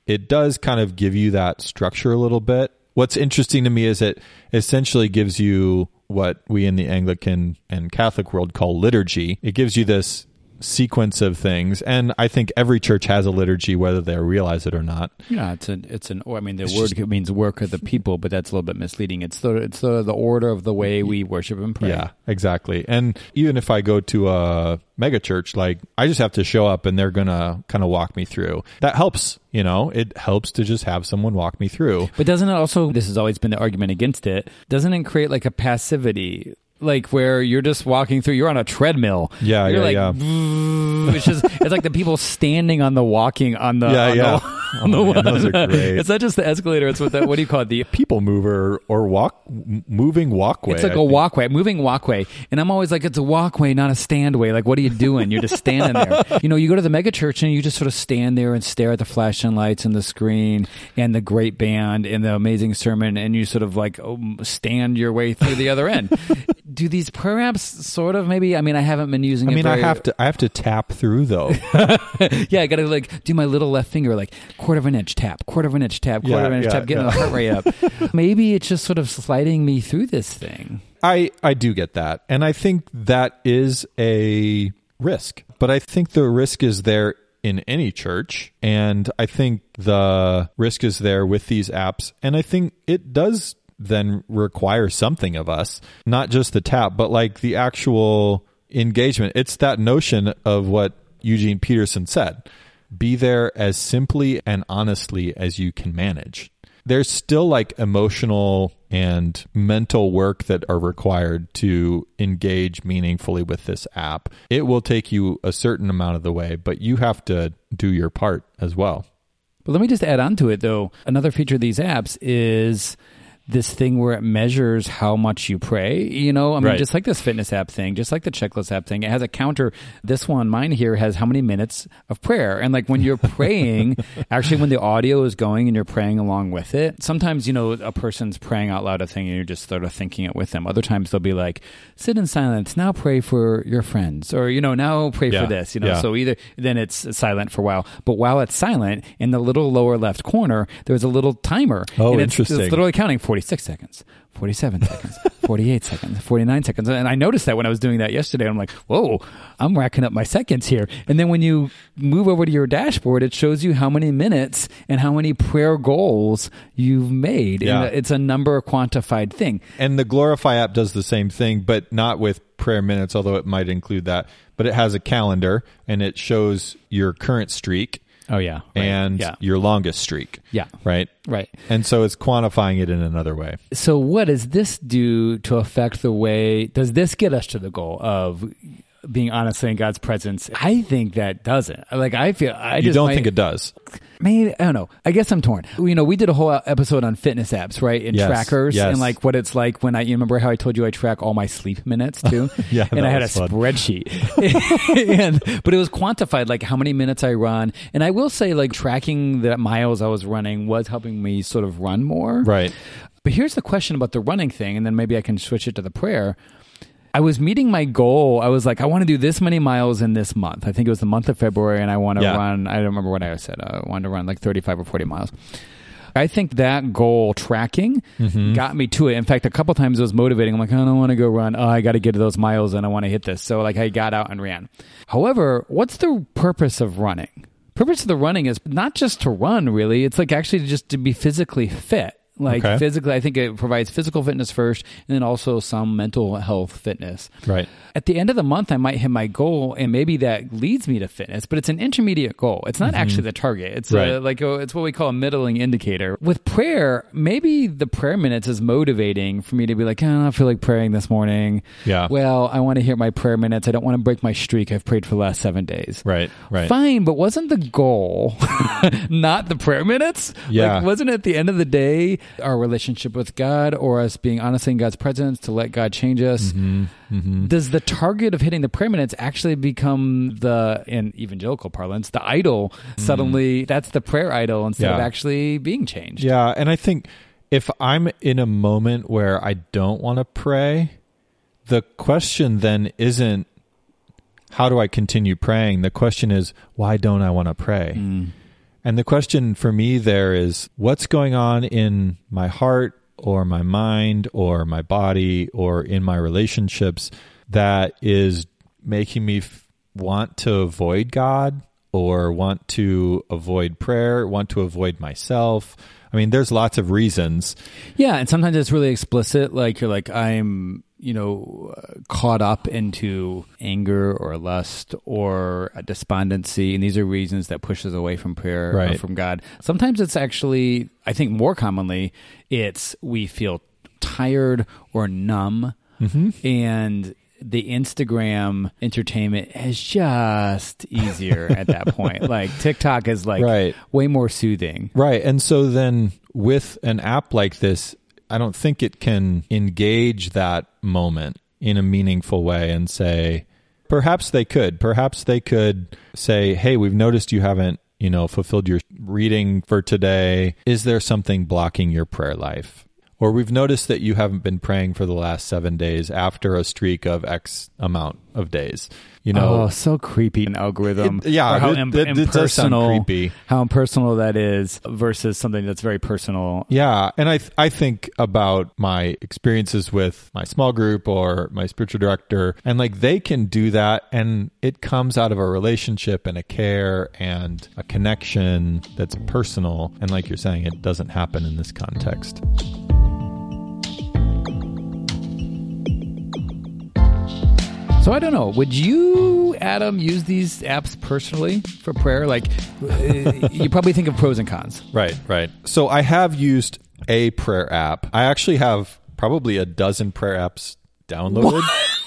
It does kind of give you that structure a little bit. What's interesting to me is it essentially gives you what we in the Anglican and Catholic world call liturgy. It gives you this sequence of things. And I think every church has a liturgy, whether they realize it or not. Yeah, the word means work of the people, but that's a little bit misleading. It's the order of the way we worship and pray. Yeah, exactly. And even if I go to a mega church, like, I just have to show up and they're going to kind of walk me through. That helps, you know, it helps to just have someone walk me through. But doesn't it also, this has always been the argument against it, doesn't it create like a passivity? Like, where you're just walking through, you're on a treadmill. Yeah, yeah. It's like the people standing on the walking on the. Those are great. It's not just the escalator. It's what do you call it? The people mover or moving walkway. It's like walkway, moving walkway. And I'm always like, it's a walkway, not a standway. Like, what are you doing? You're just standing there. You know, you go to the mega church and you just sort of stand there and stare at the flashing lights and the screen and the great band and the amazing sermon. And you sort of like stand your way through the other end. Do these prayer apps sort of maybe? I mean, I haven't been using it. I mean, I have to tap through though. Yeah, I got to like do my little left finger, like quarter of an inch tap, quarter of an inch tap, getting the heart rate up. Maybe it's just sort of sliding me through this thing. I do get that. And I think that is a risk. But I think the risk is there in any church. And I think the risk is there with these apps. And I think it does then require something of us, not just the tap, but like the actual engagement. It's that notion of what Eugene Peterson said, be there as simply and honestly as you can manage. There's still like emotional and mental work that are required to engage meaningfully with this app. It will take you a certain amount of the way, but you have to do your part as well. But let me just add on to it though. Another feature of these apps is this thing where it measures how much you pray, you know? I mean, just like this fitness app thing, just like the checklist app thing, it has a counter. This one, mine here, has how many minutes of prayer. And like when you're praying, actually when the audio is going and you're praying along with it, sometimes, you know, a person's praying out loud a thing and you're just sort of thinking it with them. Other times they'll be like, sit in silence, now pray for your friends, or, you know, now pray for this, you know? Yeah. So either, then it's silent for a while. But while it's silent, in the little lower left corner, there's a little timer. Oh, and interesting. It's literally counting 46 seconds, 47 seconds, 48 seconds, 49 seconds. And I noticed that when I was doing that yesterday, I'm like, whoa, I'm racking up my seconds here. And then when you move over to your dashboard, it shows you how many minutes and how many prayer goals you've made. Yeah. And it's a number quantified thing. And the Glorify app does the same thing, but not with prayer minutes, although it might include that. But it has a calendar and it shows your current streak. Oh, yeah. Right. And your longest streak. Yeah. Right? Right. And so it's quantifying it in another way. So what does this do to affect the way, does this get us to the goal of being honestly in God's presence? I think that doesn't. Like, I feel, think it does. Maybe, I don't know. I guess I'm torn. You know, we did a whole episode on fitness apps, right? And trackers and like what it's like when you remember how I told you I track all my sleep minutes too? And I had a spreadsheet. But it was quantified, like how many minutes I run. And I will say, like, tracking the miles I was running was helping me sort of run more. Right. But here's the question about the running thing, and then maybe I can switch it to the prayer. I was meeting my goal. I was like, I want to do this many miles in this month. I think it was the month of February, and I want to run, I don't remember what I said. I wanted to run like 35 or 40 miles. I think that goal tracking got me to it. In fact, a couple times it was motivating. I'm like, I don't want to go run. Oh, I got to get to those miles and I want to hit this. So like I got out and ran. However, what's the purpose of running? Purpose of the running is not just to run, really. It's like actually just to be physically fit. Like physically, I think it provides physical fitness first and then also some mental health fitness. Right. At the end of the month, I might hit my goal and maybe that leads me to fitness, but it's an intermediate goal. It's not actually the target. It's it's what we call a middling indicator. With prayer, maybe the prayer minutes is motivating for me to be like, oh, I don't feel like praying this morning. Yeah. Well, I want to hear my prayer minutes. I don't want to break my streak. I've prayed for the last 7 days. Right. Right. Fine. But wasn't the goal not the prayer minutes? Yeah. Like, wasn't at the end of the day our relationship with God or us being honestly in God's presence to let God change us? Does the target of hitting the prayer minutes actually become the, in evangelical parlance, the idol? Suddenly that's the prayer idol instead of actually being changed. Yeah. And I think if I'm in a moment where I don't want to pray, the question then isn't, how do I continue praying? The question is, why don't I want to pray? And the question for me there is, what's going on in my heart or my mind or my body or in my relationships that is making me want to avoid God or want to avoid prayer, want to avoid myself? I mean, there's lots of reasons. Yeah, and sometimes it's really explicit, like you're like, I'm, you know, caught up into anger or lust or despondency. And these are reasons that push us away from prayer or from God. Sometimes it's actually, I think more commonly, it's we feel tired or numb. And the Instagram entertainment is just easier at that point. Like TikTok is like way more soothing. Right. And so then with an app like this, I don't think it can engage that moment in a meaningful way and say, perhaps they could say, hey, we've noticed you haven't, you know, fulfilled your reading for today. Is there something blocking your prayer life? Or we've noticed that you haven't been praying for the last 7 days after a streak of X amount of days. You know, oh, so creepy an algorithm. It does sound creepy. How impersonal that is versus something that's very personal. Yeah, and I think about my experiences with my small group or my spiritual director, and like they can do that, and it comes out of a relationship and a care and a connection that's personal. And like you're saying, it doesn't happen in this context. So I don't know, would you, Adam, use these apps personally for prayer? Like, you probably think of pros and cons. Right, right. So I have used a prayer app. I actually have probably a dozen prayer apps downloaded.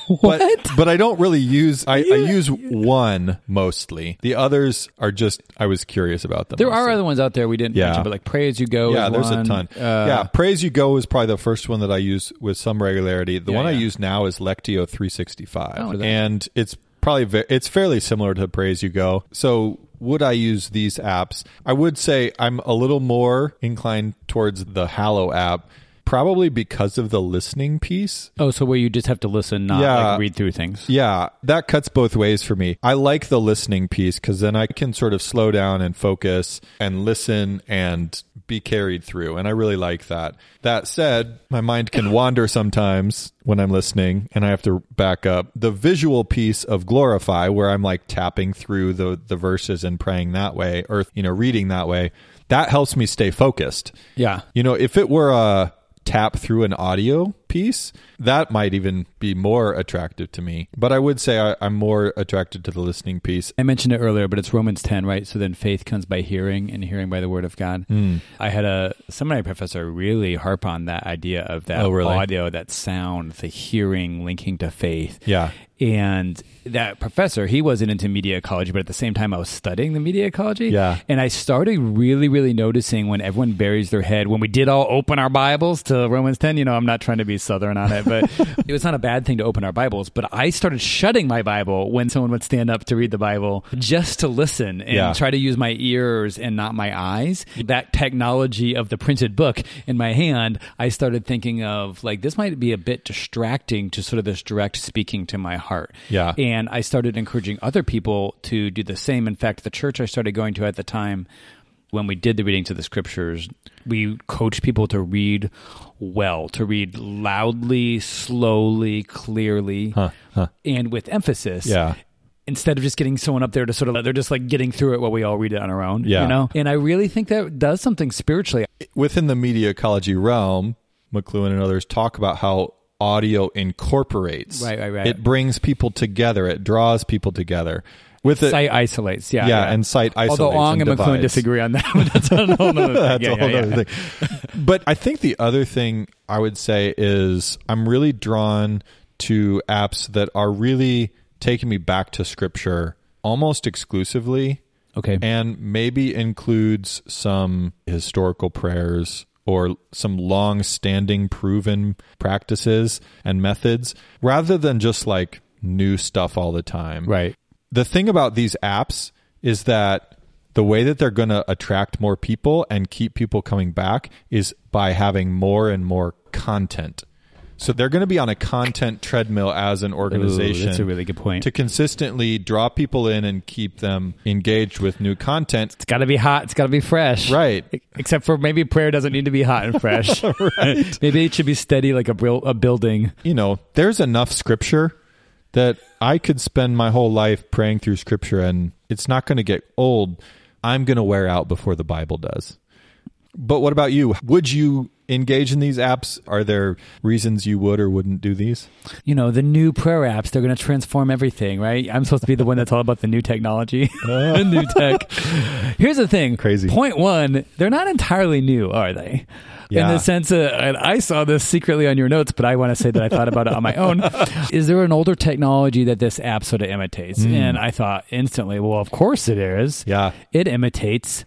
What? But I don't really use, I use one mostly. The others are just, I was curious about them. There are other ones out there we didn't mention, but like Pray As You Go is there's one. A ton. Pray As You Go is probably the first one that I use with some regularity. The one I use now is Lectio 365. Oh, and it's probably, it's fairly similar to Pray As You Go. So would I use these apps? I would say I'm a little more inclined towards the Hallow app. Probably because of the listening piece. Oh, so where you just have to listen, not like read through things. Yeah, that cuts both ways for me. I like the listening piece because then I can sort of slow down and focus and listen and be carried through. And I really like that. That said, my mind can wander sometimes when I'm listening and I have to back up. The visual piece of Glorify, where I'm like tapping through the verses and praying that way, or, you know, reading that way, that helps me stay focused. Yeah. You know, if it were a tap through an audio piece, that might even be more attractive to me. But I would say I'm more attracted to the listening piece. I mentioned it earlier, but it's Romans 10, right? So then faith comes by hearing and hearing by the word of God. I had a seminary professor really harp on that idea of that audio, that sound, the hearing linking to faith. Yeah. And that professor, he wasn't into media ecology, but at the same time, I was studying the media ecology. Yeah. And I started really, really noticing when everyone buries their head, when we did all open our Bibles to Romans 10, you know, I'm not trying to be Southern on it, but it was not a bad thing to open our Bibles. But I started shutting my Bible when someone would stand up to read the Bible just to listen and try to use my ears and not my eyes. That technology of the printed book in my hand, I started thinking of like, this might be a bit distracting to sort of this direct speaking to my heart. Yeah. And I started encouraging other people to do the same. In fact, the church I started going to at the time, when we did the readings of the scriptures, we coached people to read well, to read loudly, slowly, clearly, and with emphasis. Yeah. Instead of just getting someone up there to sort of, they're just like getting through it while we all read it on our own, you know? And I really think that does something spiritually. Within the media ecology realm, McLuhan and others talk about how audio incorporates. Right. It brings people together. It draws people together. Sight isolates, and sight isolates. Although Ong and McLuhan disagree on that, but that's a whole other thing. That's a whole other thing. But I think the other thing I would say is I'm really drawn to apps that are really taking me back to Scripture almost exclusively. Okay. And maybe includes some historical prayers or some long-standing proven practices and methods rather than just like new stuff all the time. Right. The thing about these apps is that the way that they're going to attract more people and keep people coming back is by having more and more content. So they're going to be on a content treadmill as an organization. Ooh, that's a really good point. To consistently draw people in and keep them engaged with new content. It's got to be hot. It's got to be fresh. Right. Except for maybe prayer doesn't need to be hot and fresh. Right. Maybe it should be steady like a building. You know, there's enough scripture that I could spend my whole life praying through scripture and it's not going to get old. I'm going to wear out before the Bible does. But what about you? Would you engage in these apps? Are there reasons you would or wouldn't do these? You know, the new prayer apps, they're going to transform everything, right? I'm supposed to be the one that's all about the new technology, new tech. Here's the thing. Crazy. Point one, they're not entirely new, are they? Yeah. In the sense that I saw this secretly on your notes, but I want to say that I thought about it on my own. Is there an older technology that this app sort of imitates? And I thought instantly, well, of course it is. Yeah. It imitates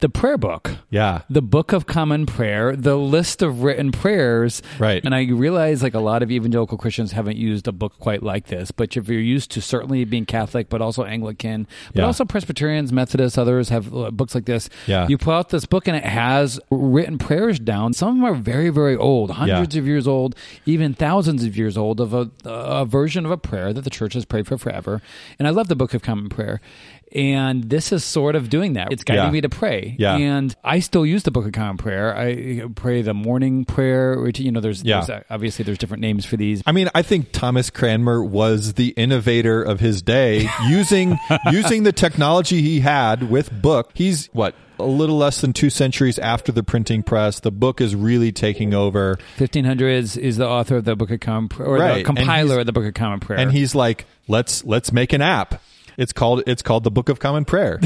the prayer book. Yeah. The Book of Common Prayer, the list of written prayers. Right. And I realize like a lot of evangelical Christians haven't used a book quite like this, but if you're used to certainly being Catholic, but also Anglican, but also Presbyterians, Methodists, others have books like this. Yeah. You pull out this book and it has written prayers down. Some of them are very, very old, hundreds of years old, even thousands of years old of a version of a prayer that the church has prayed for forever. And I love the Book of Common Prayer. And this is sort of doing that. It's guiding me to pray. Yeah. And I still use the Book of Common Prayer. I pray the morning prayer, which, you know, there's obviously there's different names for these. I mean, I think Thomas Cranmer was the innovator of his day using the technology he had with book. He's a little less than 2 centuries after the printing press. The book is really taking over. 1500s is the author of the Book of Common Prayer, or the compiler of the Book of Common Prayer. And he's like, let's make an app. It's called the Book of Common Prayer.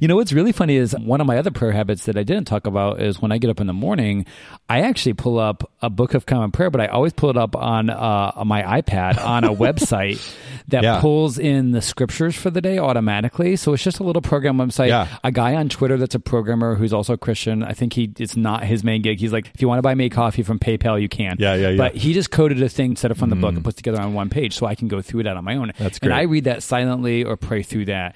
You know, what's really funny is one of my other prayer habits that I didn't talk about is when I get up in the morning, I actually pull up a Book of Common Prayer, but I always pull it up on my iPad on a website that pulls in the scriptures for the day automatically. So it's just a little program website. Yeah. A guy on Twitter that's a programmer who's also a Christian. I think it's not his main gig. He's like, if you want to buy me coffee from PayPal, you can. Yeah. But he just coded a thing set up from the book and puts together on one page so I can go through it out on my own. That's great. And I read that silently or pray through that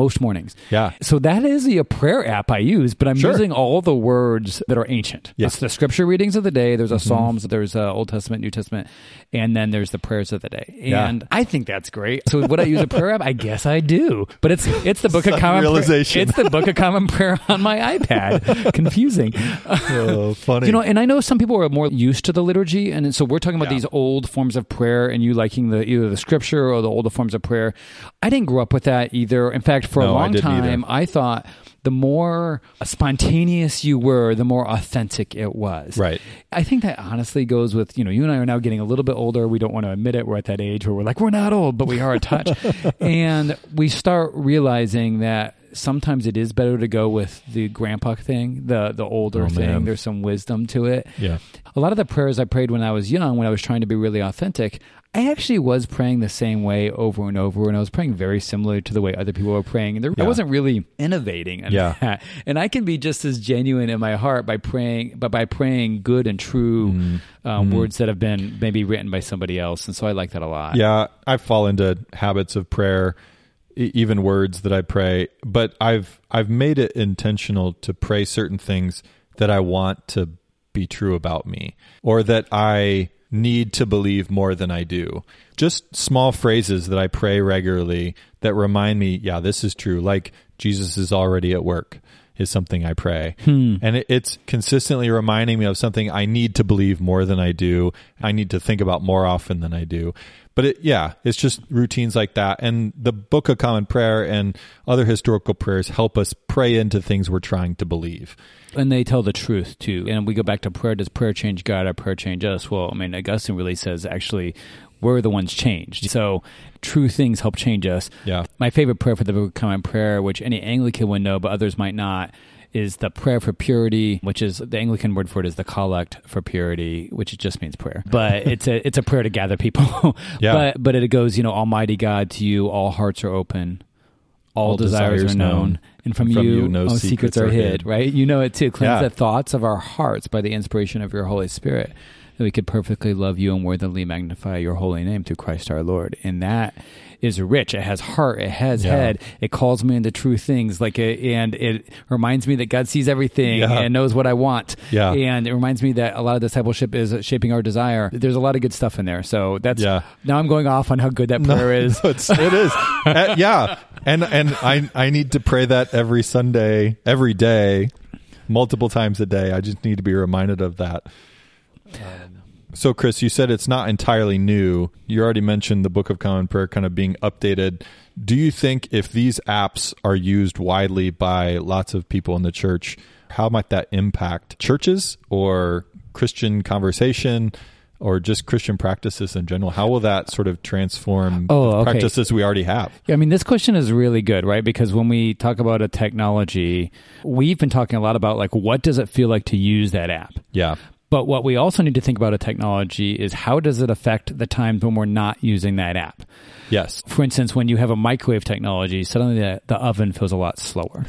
most mornings. Yeah. So that is a prayer app I use, but I'm using all the words that are ancient. Yes. It's the scripture readings of the day. There's a Psalms, there's a Old Testament, New Testament, and then there's the prayers of the day. And I think that's great. So would I use a prayer app? I guess I do. But it's the Book of Common Prayer. It's the Book of Common Prayer on my iPad. Confusing. Oh, funny. You know, and I know some people are more used to the liturgy, and so we're talking about these old forms of prayer and you liking either the scripture or the older forms of prayer. I didn't grow up with that either. In fact, for a long time, I thought the more spontaneous you were, the more authentic it was. Right. I think that honestly goes with, you know, you and I are now getting a little bit older. We don't want to admit it. We're at that age where we're like, we're not old, but we are a touch. And we start realizing that sometimes it is better to go with the grandpa thing, the older thing. There's some wisdom to it. Yeah. A lot of the prayers I prayed when I was young, when I was trying to be really authentic, I actually was praying the same way over and over, and I was praying very similar to the way other people were praying. And I wasn't really innovating in that. And I can be just as genuine in my heart by praying, but by praying good and true words that have been maybe written by somebody else. And so I like that a lot. Yeah, I fall into habits of prayer, even words that I pray, but I've made it intentional to pray certain things that I want to be true about me, or that I need to believe more than I do. Just small phrases that I pray regularly that remind me, yeah, this is true. Like, Jesus is already at work is something I pray. And it's consistently reminding me of something I need to believe more than I do. I need to think about more often than I do. But it's just routines like that. And the Book of Common Prayer and other historical prayers help us pray into things we're trying to believe. And they tell the truth too. And we go back to prayer. Does prayer change God or prayer change us? Well, I mean, Augustine really says actually we're the ones changed. So true things help change us. Yeah. My favorite prayer for the Book of Common Prayer, which any Anglican would know, but others might not, is the prayer for purity, which is the Anglican word for it is the collect for purity, which just means prayer. But it's a prayer to gather people. Yeah. But it goes, Almighty God, to you all hearts are open, all desires are known, and from you no secrets are hid. Right? You know it too. Cleanse the thoughts of our hearts by the inspiration of your Holy Spirit, that we could perfectly love you and worthily magnify your holy name through Christ our Lord. And that is rich. It has heart. It has head. It calls me into true things. And it reminds me that God sees everything and knows what I want. Yeah. And it reminds me that a lot of discipleship is shaping our desire. There's a lot of good stuff in there. So that's now I'm going off on how good that prayer is. It is. And I need to pray that every Sunday, every day, multiple times a day. I just need to be reminded of that. So Chris, you said it's not entirely new. You already mentioned the Book of Common Prayer kind of being updated. Do you think if these apps are used widely by lots of people in the church, how might that impact churches or Christian conversation or just Christian practices in general? How will that sort of transform the practices we already have? Yeah, I mean, this question is really good, right? Because when we talk about a technology, we've been talking a lot about what does it feel like to use that app? Yeah. But what we also need to think about a technology is how does it affect the times when we're not using that app? Yes. For instance, when you have a microwave technology, suddenly the oven feels a lot slower.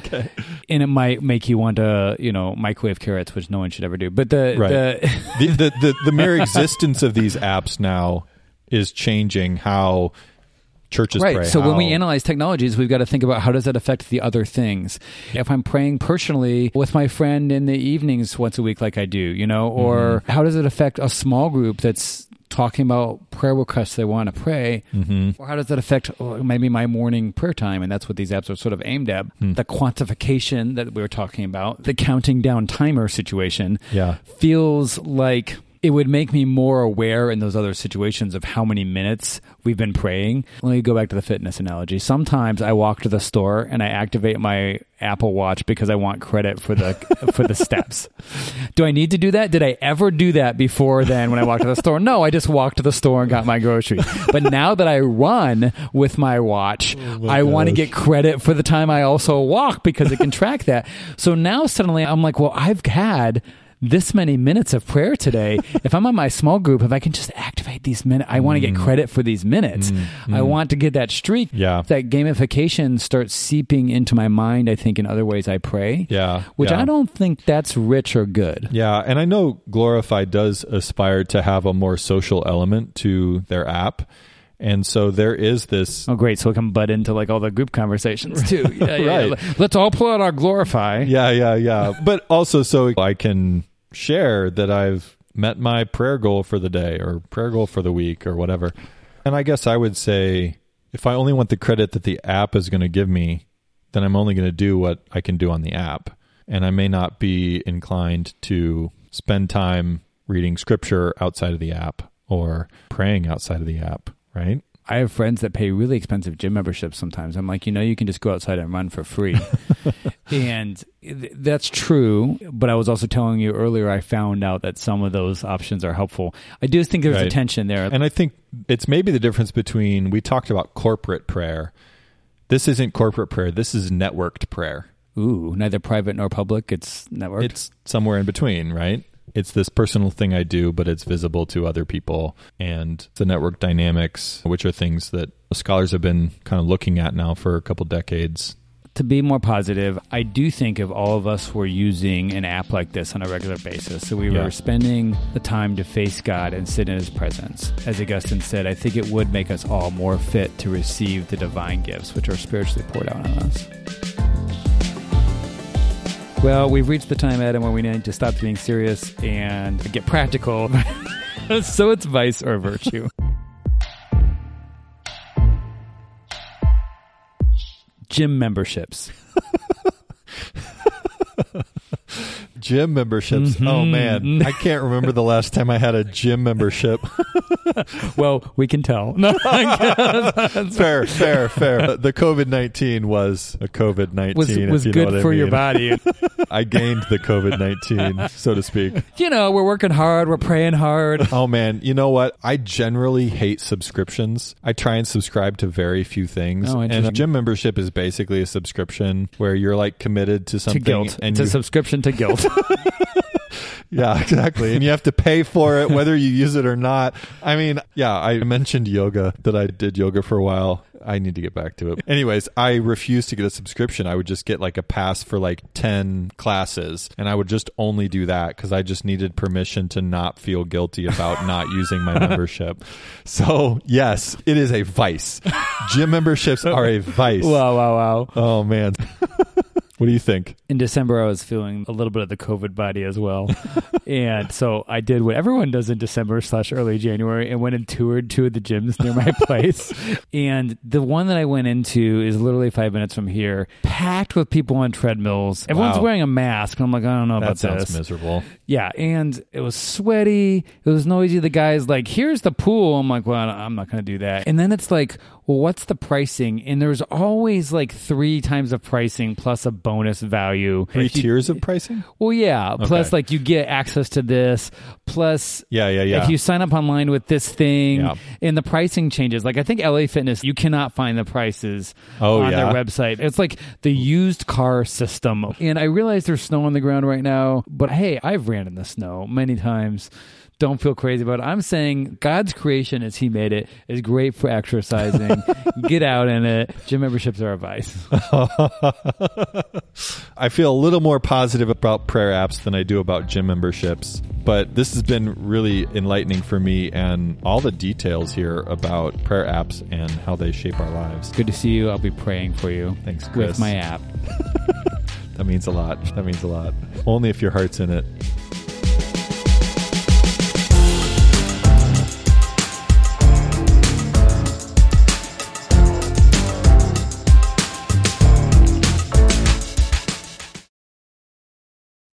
Okay. And it might make you want to, microwave carrots, which no one should ever do. But the mere existence of these apps now is changing how churches pray. Right. So when we analyze technologies, we've got to think about how does that affect the other things. If I'm praying personally with my friend in the evenings once a week like I do, or how does it affect a small group that's talking about prayer requests they want to pray, or how does that affect maybe my morning prayer time? And that's what these apps are sort of aimed at. The quantification that we were talking about, the counting down timer situation, feels like it would make me more aware in those other situations of how many minutes we've been praying. Let me go back to the fitness analogy. Sometimes I walk to the store and I activate my Apple Watch because I want credit for the steps. Do I need to do that? Did I ever do that before then when I walked to the store? No, I just walked to the store and got my groceries. But now that I run with my watch, I want to get credit for the time I also walk because it can track that. So now suddenly I'm like, well, I've had this many minutes of prayer today. If I'm on my small group, if I can just activate these minutes, I want to get credit for these minutes. I want to get that streak. Yeah. That gamification starts seeping into my mind, I think, in other ways I pray. Yeah. Which I don't think that's rich or good. Yeah. And I know Glorify does aspire to have a more social element to their app. And so there is this... Oh, great. So it can butt into all the group conversations too. Yeah, right. Yeah. Let's all pull out our Glorify. Yeah. But also so I can share that I've met my prayer goal for the day or prayer goal for the week or whatever. And I guess I would say if I only want the credit that the app is going to give me, then I'm only going to do what I can do on the app. And I may not be inclined to spend time reading scripture outside of the app or praying outside of the app, right? I have friends that pay really expensive gym memberships sometimes. I'm like, you can just go outside and run for free. And that's true. But I was also telling you earlier, I found out that some of those options are helpful. I do think there's a tension there. And I think it's maybe the difference between, we talked about corporate prayer This isn't corporate prayer. This is networked prayer. Ooh, neither private nor public. It's networked. It's somewhere in between, right? It's this personal thing I do, but it's visible to other people. And the network dynamics, which are things that scholars have been kind of looking at now for a couple decades. To be more positive, I do think if all of us were using an app like this on a regular basis, so we were spending the time to face God and sit in his presence. As Augustine said, I think it would make us all more fit to receive the divine gifts, which are spiritually poured out on us. Well, we've reached the time, Adam, where we need to stop being serious and get practical. So it's vice or virtue. Gym memberships. Gym memberships. Mm-hmm. Oh, man. I can't remember the last time I had a gym membership. Well, we can tell. Fair. The COVID-19 was a COVID-19. Was good for your body. I gained the COVID-19, so to speak. You know, we're working hard. We're praying hard. Oh, man. You know what? I generally hate subscriptions. I try and subscribe to very few things. Oh, and a gym membership is basically a subscription where you're like committed to something. To guilt. And it's a subscription to guilt. Yeah, exactly. And you have to pay for it, whether you use it or not. I mean, yeah, I mentioned yoga, that I did yoga for a while. I need to get back to it. Anyways, I refused to get a subscription. I would just get like a pass for like 10 classes. And I would just only do that because I just needed permission to not feel guilty about not using my membership. So yes, it is a vice. Gym memberships are a vice. Wow. Oh, man. What do you think? In December, I was feeling a little bit of the COVID body as well. And so I did what everyone does in December/early January and went and toured two of the gyms near my place. And the one that I went into is literally 5 minutes from here, packed with people on treadmills. Everyone's wearing a mask. And I'm like, I don't know about this. That sounds miserable. Yeah. And it was sweaty. It was noisy. The guy's like, here's the pool. I'm like, well, I'm not going to do that. And then it's like, well, what's the pricing? And there's always like 3 times of pricing plus a bonus value. 3 tiers of pricing? Well, yeah. Okay. Plus, like, you get access to this. Plus, if you sign up online with this thing, and the pricing changes. Like, I think LA Fitness, you cannot find the prices on their website. It's like the used car system. And I realize there's snow on the ground right now, but hey, I've ran in the snow many times. Don't feel crazy about it. I'm saying God's creation as he made it is great for exercising. Get out in it. Gym memberships are a vice. I feel a little more positive about prayer apps than I do about gym memberships, but this has been really enlightening for me and all the details here about prayer apps and how they shape our lives. Good to see you. I'll be praying for you. Thanks, Chris. With my app. That means a lot. That means a lot. Only if your heart's in it.